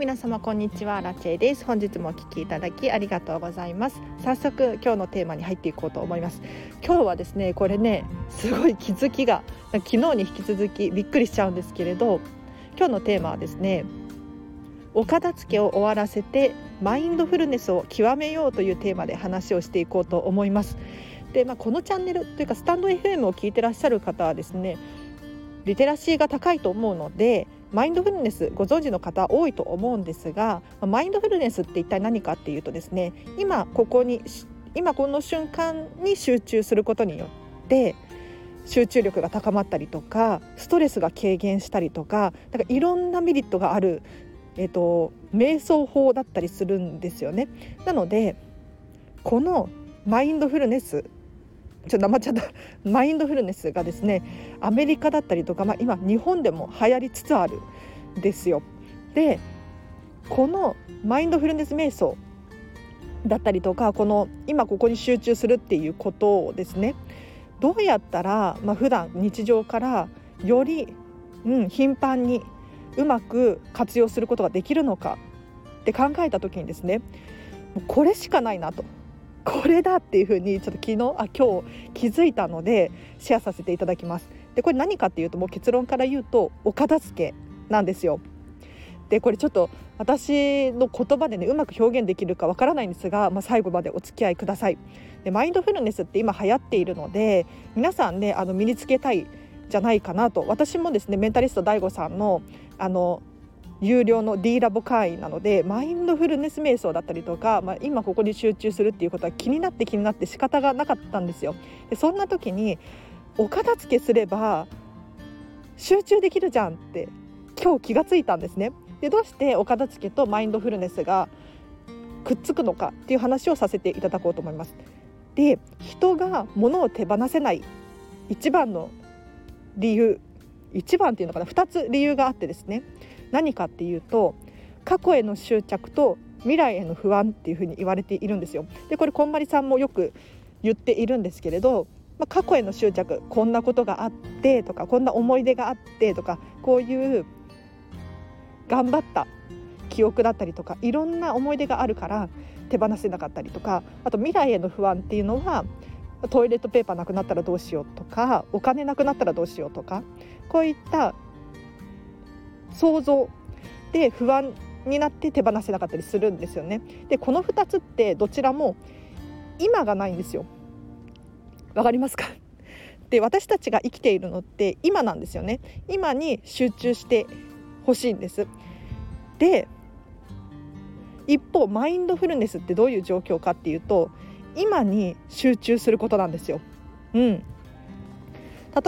皆様こんにちは、ラチェです。本日もお聞きいただきありがとうございます。早速今日のテーマに入っていこうと思います。今日はですね、これね、すごい気づきが昨日に引き続きびっくりしちゃうんですけれど、今日のテーマはですね、お片付けを終わらせてマインドフルネスを極めようというテーマで話をしていこうと思います。で、このチャンネルというかスタンド FM を聞いてらっしゃる方はですね、リテラシーが高いと思うのでマインドフルネスご存知の方多いと思うんですが、マインドフルネスって一体何かっていうとですね、今この瞬間に集中することによって集中力が高まったりとか、ストレスが軽減したりとか、なんかいろんなメリットがある、瞑想法だったりするんですよね。なのでこのマインドフルネスマインドフルネスがですね、アメリカだったりとか、今日本でも流行りつつあるんですよ。で、このマインドフルネス瞑想だったりとか、この今ここに集中するっていうことをですね、どうやったら、普段日常からより、頻繁にうまく活用することができるのかって考えた時にですね、これしかないなと。これだっていうふうに今日気づいたのでシェアさせていただきます。で、これ何かっていうと、もう結論から言うとお片付けなんですよ。で、これちょっと私の言葉でね、うまく表現できるかわからないんですが、最後までお付き合いください。で、マインドフルネスって今流行っているので、皆さんね、身につけたいじゃないかなと。私もですね、メンタリスト DAIGO さんの有料の D ラボ会員なので、マインドフルネス瞑想だったりとか、今ここに集中するっていうことは気になって仕方がなかったんですよ。で、そんな時にお片付けすれば集中できるじゃんって今日気がついたんですね。で、どうしてお片付けとマインドフルネスがくっつくのかっていう話をさせていただこうと思います。で、人が物を手放せない一番の理由、2つ理由があってですね、何かっていうと、過去への執着と未来への不安っていうふうに言われているんですよ。で、これこんまりさんもよく言っているんですけれど、過去への執着、こんなことがあってとか、こんな思い出があってとか、こういう頑張った記憶だったりとか、いろんな思い出があるから手放せなかったりとか、あと未来への不安っていうのは、トイレットペーパーなくなったらどうしようとか、お金なくなったらどうしようとか、こういった想像で不安になって手放せなかったりするんですよね。で、この2つってどちらも今がないんですよ。わかりますか？で、私たちが生きているのって今なんですよね。今に集中してほしいんです。で、一方マインドフルネスってどういう状況かっていうと、今に集中することなんですよ。例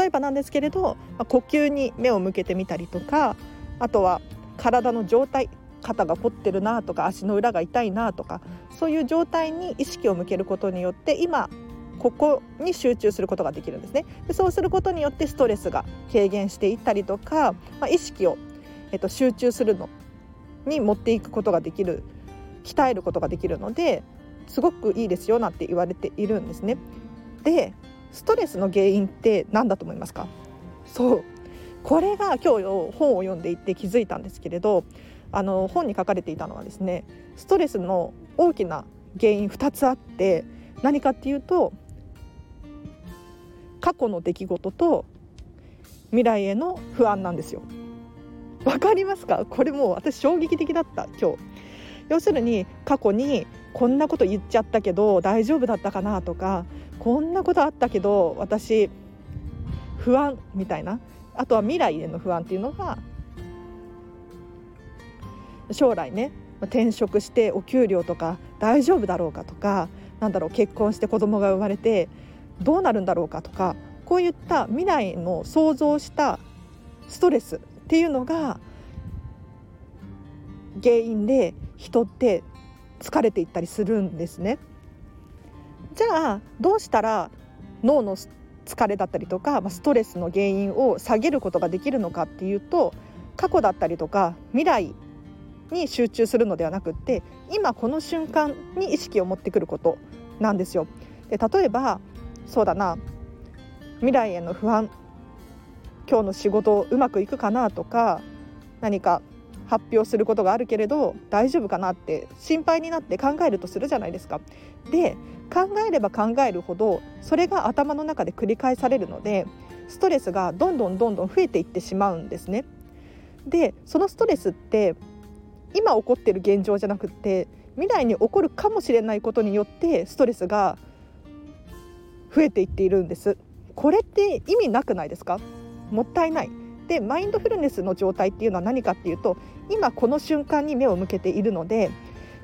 えばなんですけれど、呼吸に目を向けてみたりとか、あとは体の状態、肩が凝ってるなとか、足の裏が痛いなとか、そういう状態に意識を向けることによって今ここに集中することができるんですね。で、そうすることによってストレスが軽減していったりとか、意識を、集中するのに持っていくことができる、鍛えることができるのですごくいいですよなんて言われているんですね。で、ストレスの原因って何だと思いますか？そう、これが今日本を読んでいて気づいたんですけれど、本に書かれていたのはですね、ストレスの大きな原因2つあって、何かっていうと、過去の出来事と未来への不安なんですよ。わかりますか？これもう私衝撃的だった今日。要するに過去にこんなこと言っちゃったけど大丈夫だったかなとか、こんなことあったけど私不安みたいな、あとは未来への不安っていうのが、将来ね、転職してお給料とか大丈夫だろうかとか、結婚して子供が生まれてどうなるんだろうかとか、こういった未来の想像したストレスっていうのが原因で人って疲れていったりするんですね。じゃあどうしたら脳の疲れだったりとか、ストレスの原因を下げることができるのかっていうと、過去だったりとか未来に集中するのではなくって、今この瞬間に意識を持ってくることなんですよ。で、例えばそうだな、未来への不安、今日の仕事うまくいくかなとか、何か発表することがあるけれど大丈夫かなって心配になって考えるとするじゃないですか。で、考えれば考えるほどそれが頭の中で繰り返されるのでストレスがどんどん増えていってしまうんですね。で、そのストレスって今起こってる現状じゃなくて未来に起こるかもしれないことによってストレスが増えていっているんです。これって意味なくないですか？もったいない。で、マインドフルネスの状態っていうのは何かっていうと今この瞬間に目を向けているので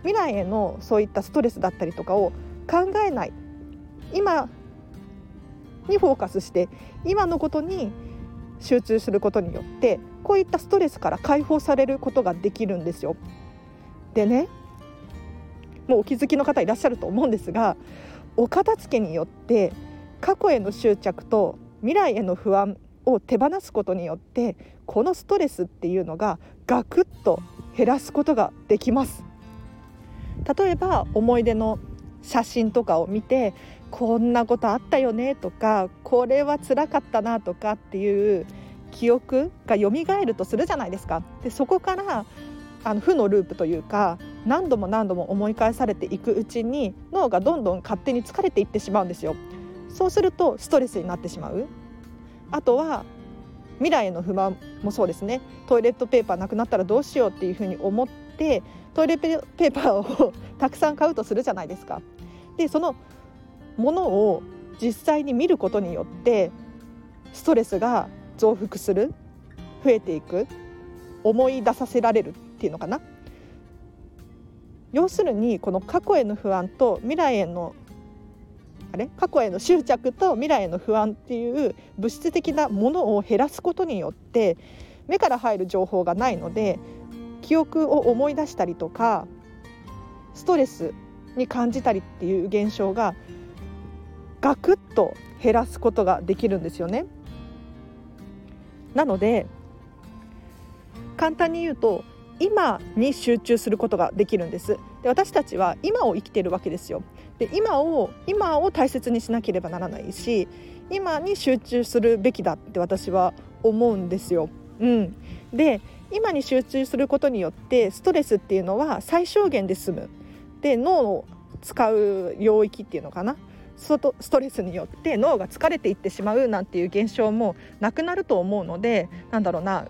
未来へのそういったストレスだったりとかを考えない、今にフォーカスして今のことに集中することによってこういったストレスから解放されることができるんですよ。でね、もうお気づきの方いらっしゃると思うんですがお片付けによって過去への執着と未来への不安を手放すことによってこのストレスっていうのがガクッと減らすことができます。例えば思い出の写真とかを見てこんなことあったよねとかこれは辛かったなとかっていう記憶が蘇るとするじゃないですか。で、そこから負のループというか何度も思い返されていくうちに脳がどんどん勝手に疲れていってしまうんですよ。そうするとストレスになってしまう。あとは未来への不満もそうですね。トイレットペーパーなくなったらどうしようっていうふうに思ってトイレットペーパーをたくさん買うとするじゃないですか。で、そのものを実際に見ることによってストレスが増幅する、増えていく、思い出させられるっていうのかな。要するにこの過去への不安と未来への過去への執着と未来への不安っていう物質的なものを減らすことによって目から入る情報がないので記憶を思い出したりとかストレスに感じたりっていう現象がガクッと減らすことができるんですよね。なので簡単に言うと今に集中することができるんです。で、私たちは今を生きているわけですよ。で、今を大切にしなければならないし今に集中するべきだって私は思うんですよ、で、今に集中することによってストレスっていうのは最小限で済む。で、脳を使う領域っていうのかな、ストレスによって脳が疲れていってしまうなんていう現象もなくなると思うので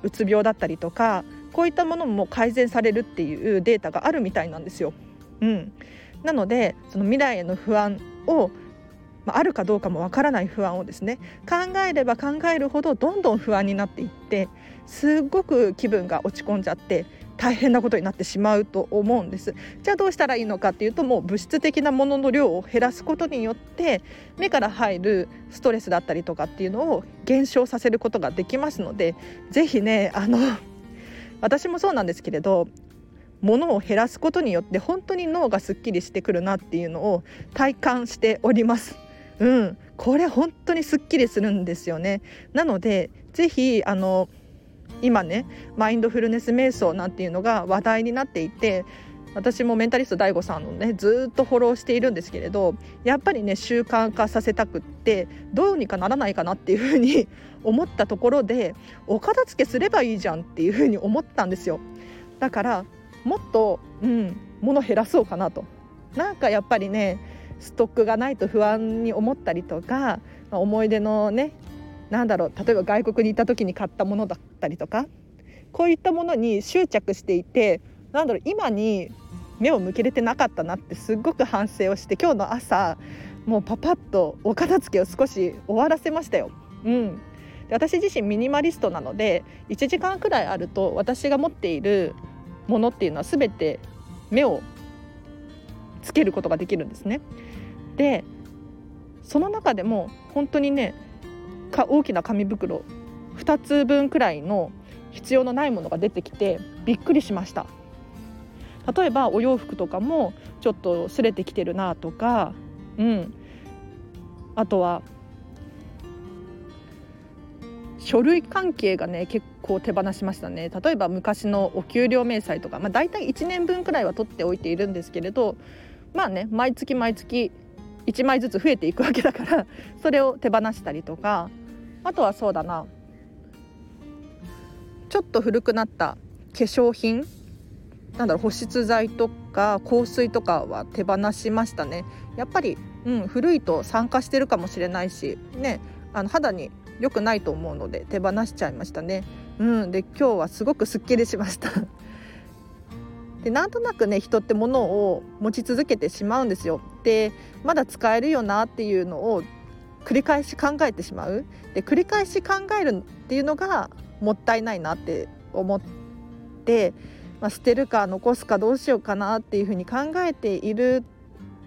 うつ病だったりとかこういったものも改善されるっていうデータがあるみたいなんですよ、なのでその未来への不安を、あるかどうかもわからない不安をですね考えれば考えるほどどんどん不安になっていってすごく気分が落ち込んじゃって大変なことになってしまうと思うんです。じゃあどうしたらいいのかっていうともう物質的なものの量を減らすことによって目から入るストレスだったりとかっていうのを減少させることができますのでぜひね私もそうなんですけれど物を減らすことによって本当に脳がすっきりしてくるなっていうのを体感しております、これ本当にすっきりするんですよね。なのでぜひ今ねマインドフルネス瞑想なんていうのが話題になっていて私もメンタリスト DAIGO さんをねずっとフォローしているんですけれどやっぱりね習慣化させたくってどうにかならないかなっていうふうに思ったところでお片付けすればいいじゃんっていうふうに思ったんですよ。だからもっと、物減らそうかなと。なんかやっぱりねストックがないと不安に思ったりとか思い出のね例えば外国に行った時に買ったものだったりとかこういったものに執着していて今に目を向けれてなかったなってすごく反省をして今日の朝もうパパッとお片付けを少し終わらせましたよ、で私自身ミニマリストなので1時間くらいあると私が持っているものっていうのは全て目をつけることができるんですね。で、その中でも本当にね大きな紙袋2つ分くらいの必要のないものが出てきてびっくりしました。例えばお洋服とかもちょっと擦れてきてるなとか、あとは書類関係がね結構手放しましたね。例えば昔のお給料明細とか、大体1年分くらいは取っておいているんですけれど毎月1枚ずつ増えていくわけだからそれを手放したりとかあとはそうだなちょっと古くなった化粧品なんだろう、保湿剤とか香水とかは手放しましたね。やっぱり、古いと酸化してるかもしれないし、ね、肌に良くないと思うので手放しちゃいましたね。で今日はすごくすっきりしましたでなんとなくね、人って物を持ち続けてしまうんですよ。でまだ使えるよなっていうのを繰り返し考えてしまう。で繰り返し考えるっていうのがもったいないなって思って、捨てるか残すかどうしようかなっていうふうに考えている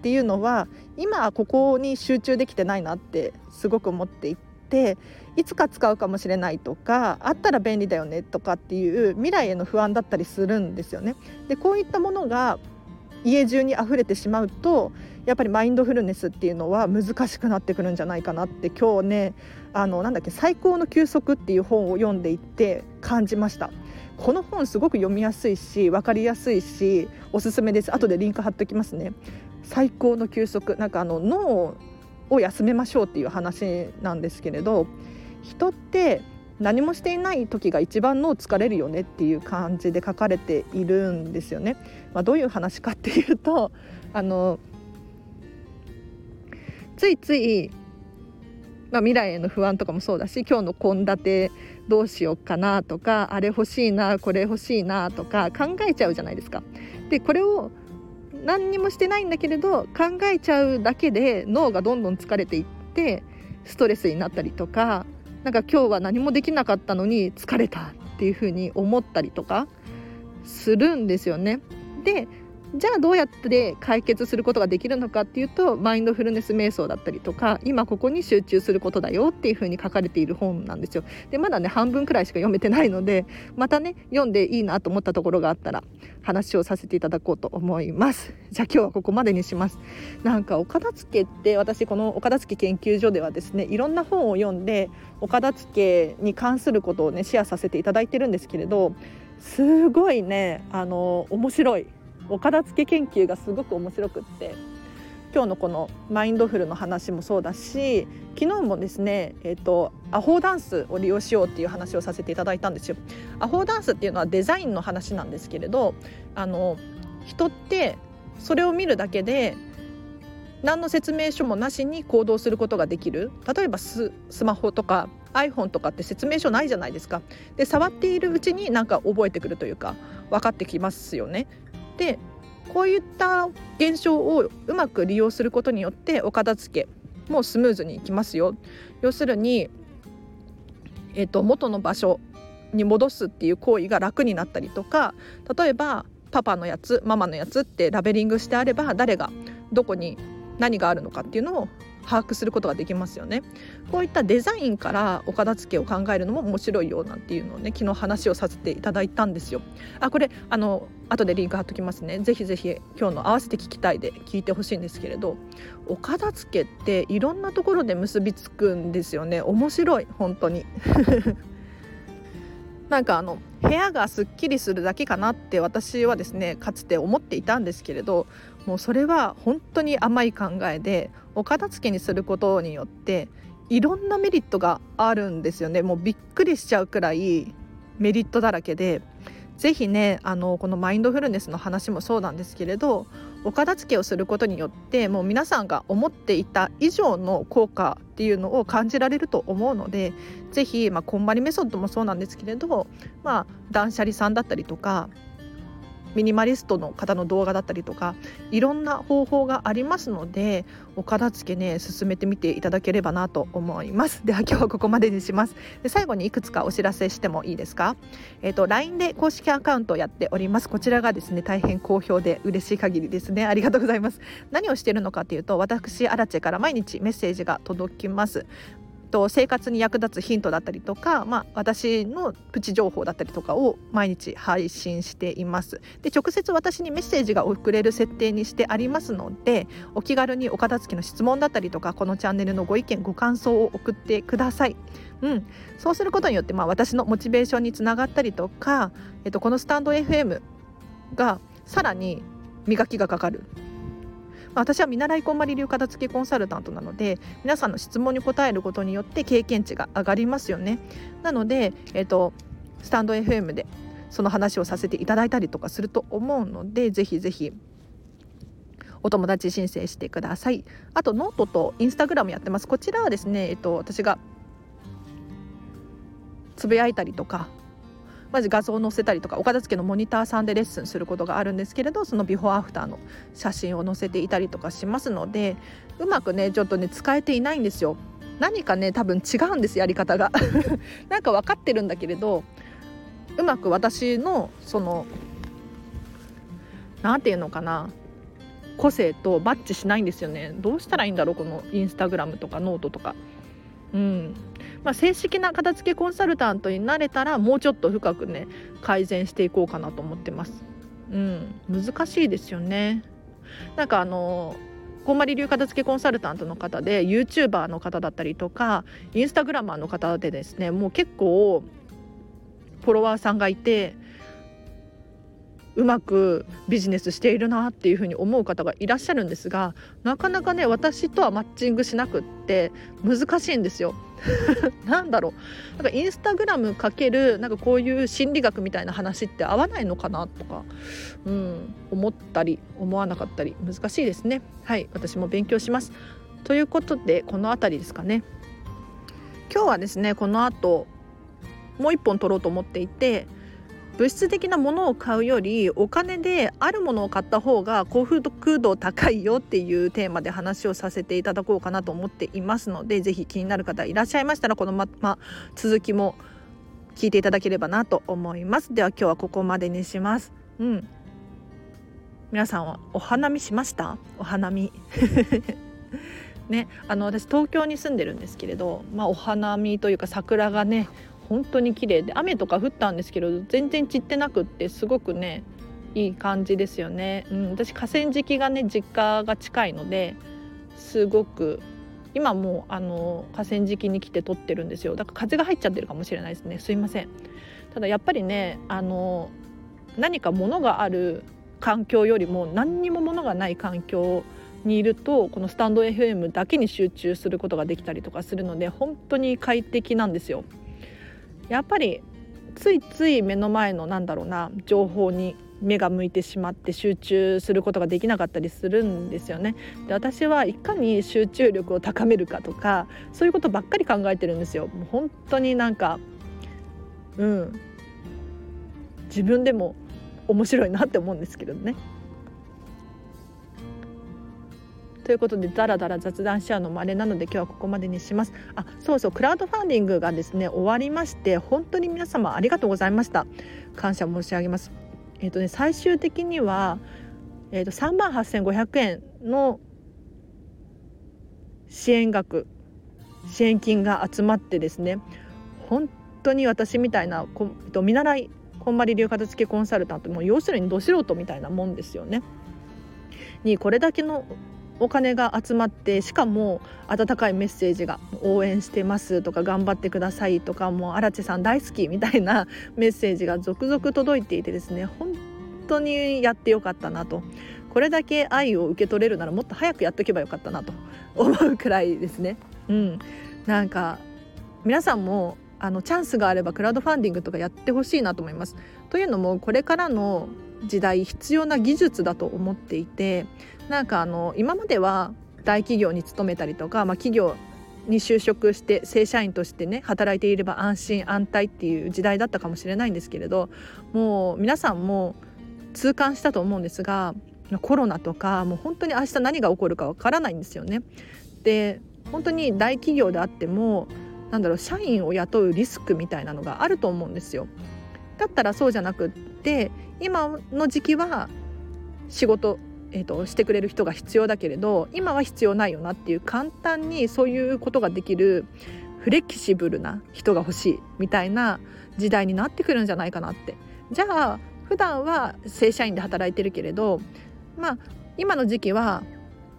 っていうのは、今ここに集中できてないなってすごく思っていて、いつか使うかもしれないとか、あったら便利だよねとかっていう未来への不安だったりするんですよね。でこういったものが家中に溢れてしまうと、やっぱりマインドフルネスっていうのは難しくなってくるんじゃないかなって、今日ね、最高の休息っていう本を読んでいて感じました。この本すごく読みやすいし分かりやすいしおすすめです。後でリンク貼っておきますね。最高の休息、脳を休めましょうっていう話なんですけれど、人って何もしていない時が一番脳疲れるよねっていう感じで書かれているんですよね。どういう話かっていうと、ついつい、未来への不安とかもそうだし、今日の献立どうしようかなとか、あれ欲しいなこれ欲しいなとか考えちゃうじゃないですか。でこれを何にもしてないんだけれど考えちゃうだけで脳がどんどん疲れていってストレスになったりとか、今日は何もできなかったのに疲れたっていう風に思ったりとかするんですよね。でじゃあどうやって解決することができるのかっていうと、マインドフルネス瞑想だったりとか、今ここに集中することだよっていう風に書かれている本なんですよ。でまだね半分くらいしか読めてないので、またね読んでいいなと思ったところがあったら話をさせていただこうと思います。じゃあ今日はここまでにします。お片付けって、私このお片付け研究所ではですね、いろんな本を読んでお片付けに関することをねシェアさせていただいてるんですけれど、すごいね面白いお片付け研究がすごく面白くって、今日のこのマインドフルの話もそうだし、昨日もですね、アホーダンスを利用しようっていう話をさせていただいたんですよ。アホーダンスっていうのはデザインの話なんですけれど、人ってそれを見るだけで何の説明書もなしに行動することができる。例えばスマホとか iPhone とかって説明書ないじゃないですか。で触っているうちに覚えてくるというか分かってきますよね。でこういった現象をうまく利用することによってお片付けもスムーズにいきますよ。要するに、元の場所に戻すっていう行為が楽になったりとか、例えばパパのやつママのやつってラベリングしてあれば、誰がどこに何があるのかっていうのを把握することができますよね。こういったデザインからお片付けを考えるのも面白いよなんていうのをね、昨日話をさせていただいたんですよ。これ後でリンク貼っときますね。ぜひぜひ今日の合わせて聞きたいで聞いてほしいんですけれど、お片付けっていろんなところで結びつくんですよね。面白い本当に部屋がすっきりするだけかなって私はですねかつて思っていたんですけれど、もうそれは本当に甘い考えで、お片付けにすることによっていろんなメリットがあるんですよね。もうびっくりしちゃうくらいメリットだらけで、ぜひねこのマインドフルネスの話もそうなんですけれど、お片付けをすることによってもう皆さんが思っていた以上の効果っていうのを感じられると思うので、ぜひこんまりメソッドもそうなんですけれど、断捨離さんだったりとかミニマリストの方の動画だったりとか、いろんな方法がありますので、お片付けね進めてみていただければなと思います。では今日はここまでにします。で最後にいくつかお知らせしてもいいですか。LINE で公式アカウントをやっております。こちらがですね大変好評で嬉しい限りですね。ありがとうございます。何をしているのかというと、私アラチェから毎日メッセージが届きます。生活に役立つヒントだったりとか、私のプチ情報だったりとかを毎日配信しています。で直接私にメッセージが送れる設定にしてありますので、お気軽にお片付けの質問だったりとか、このチャンネルのご意見ご感想を送ってください。そうすることによって、私のモチベーションにつながったりとか、このスタンド FM がさらに磨きがかかる。私は見習いこんまり流片付けコンサルタントなので、皆さんの質問に答えることによって経験値が上がりますよね。なので、スタンド FM でその話をさせていただいたりとかすると思うので、ぜひぜひお友達申請してください。あとノートとインスタグラムやってます。こちらはですね、私がつぶやいたりとか、まず画像を載せたりとか、お片付けのモニターさんでレッスンすることがあるんですけれど、そのビフォーアフターの写真を載せていたりとかしますので、うまくねちょっとね使えていないんですよ。何かね多分違うんです、やり方がなんか分かってるんだけれど、うまく私のそのなんていうのかな、個性とマッチしないんですよね。どうしたらいいんだろう、このインスタグラムとかノートとか。正式な片付けコンサルタントになれたらもうちょっと深くね改善していこうかなと思ってます。難しいですよね。なんかこんまり流片付けコンサルタントの方で YouTuber の方だったりとかインスタグラマーの方でですね、もう結構フォロワーさんがいてうまくビジネスしているなっていうふうに思う方がいらっしゃるんですが、なかなかね私とはマッチングしなくって難しいんですよなんだろう、なんかインスタグラム×なんかこういう心理学みたいな話って合わないのかなとか、思ったり思わなかったり難しいですね。はい、私も勉強しますということで、このあたりですかね。今日はですねこの後もう一本撮ろうと思っていて、物質的なものを買うよりお金であるものを買った方が幸福度高いよっていうテーマで話をさせていただこうかなと思っていますので、ぜひ気になる方いらっしゃいましたらこのまま続きも聞いていただければなと思います。では今日はここまでにします、皆さんはお花見しました？お花見ね、私東京に住んでるんですけれど、お花見というか桜がね本当に綺麗で、雨とか降ったんですけど全然散ってなくって、すごくねいい感じですよね。私河川敷がね実家が近いので、すごく今もう河川敷に来て撮ってるんですよ。だから風が入っちゃってるかもしれないですね、すいません。ただやっぱりね何か物がある環境よりも何にも物がない環境にいると、このスタンド FM だけに集中することができたりとかするので本当に快適なんですよ。やっぱりついつい目の前の情報に目が向いてしまって集中することができなかったりするんですよね。で、私はいかに集中力を高めるかとかそういうことばっかり考えてるんですよ。もう本当に自分でも面白いなって思うんですけどね。ということでだらだら雑談しちゃうのもあれなので今日はここまでにします。そうそう、クラウドファンディングがですね終わりまして、本当に皆様ありがとうございました。感謝申し上げます。最終的には、38,500 円の支援金が集まってですね、本当に私みたいな見習いこんまり流片付けコンサルタント、もう要するにど素人みたいなもんですよねにこれだけのお金が集まって、しかも温かいメッセージが応援してますとか頑張ってくださいとか、もう荒地さん大好きみたいなメッセージが続々届いていてですね、本当にやってよかったなと、これだけ愛を受け取れるならもっと早くやっとけばよかったなと思うくらいですね。なんか皆さんもチャンスがあればクラウドファンディングとかやってほしいなと思います。というのもこれからの時代必要な技術だと思っていて、今までは大企業に勤めたりとか、企業に就職して正社員としてね働いていれば安心安泰っていう時代だったかもしれないんですけれど、もう皆さんも痛感したと思うんですが、コロナとかもう本当に明日何が起こるかわからないんですよね。で、本当に大企業であっても社員を雇うリスクみたいなのがあると思うんですよ。だったらそうじゃなくって今の時期は仕事、してくれる人が必要だけれど今は必要ないよなっていう、簡単にそういうことができるフレキシブルな人が欲しいみたいな時代になってくるんじゃないかなって。じゃあ普段は正社員で働いてるけれど、今の時期は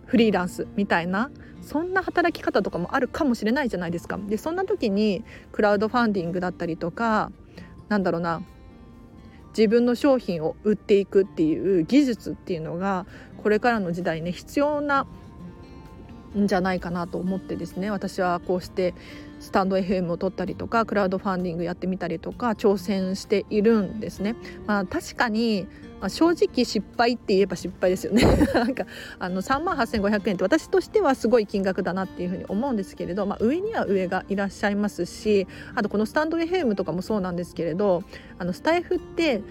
フリーランスみたいな、そんな働き方とかもあるかもしれないじゃないですか。で、そんな時にクラウドファンディングだったりとか自分の商品を売っていくっていう技術っていうのがこれからの時代ね必要なんじゃないかなと思ってですね、私はこうしてスタンド FM を撮ったりとかクラウドファンディングやってみたりとか挑戦しているんですね。まあ、確かに、正直失敗って言えば失敗ですよねなんか38,500 円って私としてはすごい金額だなっていうふうに思うんですけれど、まあ、上には上がいらっしゃいますし、あとこのスタンド FM とかもそうなんですけれど、スタイフって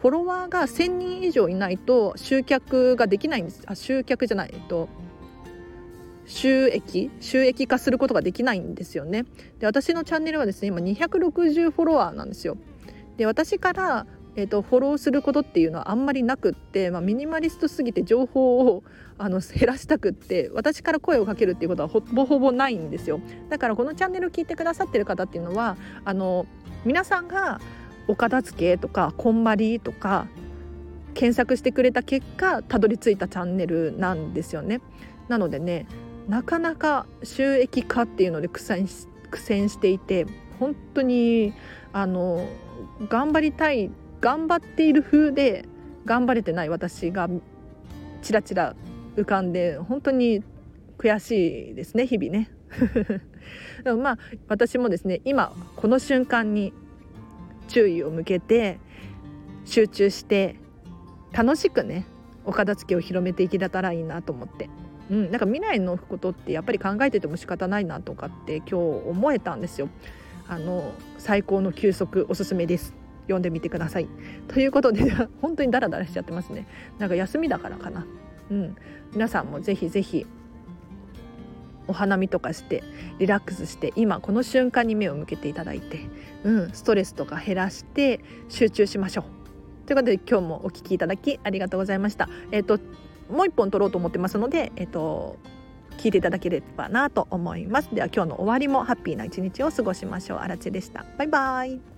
フォロワーが1000人以上いないと集客ができないんです。収益化することができないんですよね。で、私のチャンネルはですね、今260フォロワーなんですよ。で、私から、フォローすることっていうのはあんまりなくって、ミニマリストすぎて情報を減らしたくって私から声をかけるっていうことはほぼほぼないんですよ。だからこのチャンネルを聞いてくださってる方っていうのは皆さんがお片付けとかこんまりとか検索してくれた結果たどり着いたチャンネルなんですよね。なのでね、なかなか収益化っていうので苦戦していて、本当に頑張っている風で頑張れてない私がチラチラ浮かんで、本当に悔しいですね、日々ねでもまあ私もですね、今この瞬間に注意を向けて集中して楽しくね、お片付けを広めていけたらいいなと思って。なんか未来のことってやっぱり考えてても仕方ないなとかって今日思えたんですよ。最高の休息おすすめです、読んでみてくださいということで本当にダラダラしちゃってますね。なんか休みだからかな、皆さんもぜひぜひお花見とかしてリラックスして今この瞬間に目を向けていただいて、ストレスとか減らして集中しましょうということで、今日もお聞きいただきありがとうございました。もう一本撮ろうと思ってますので、聞いていただければなと思います。では今日の終わりもハッピーな一日を過ごしましょう。あらちでした。バイバイ。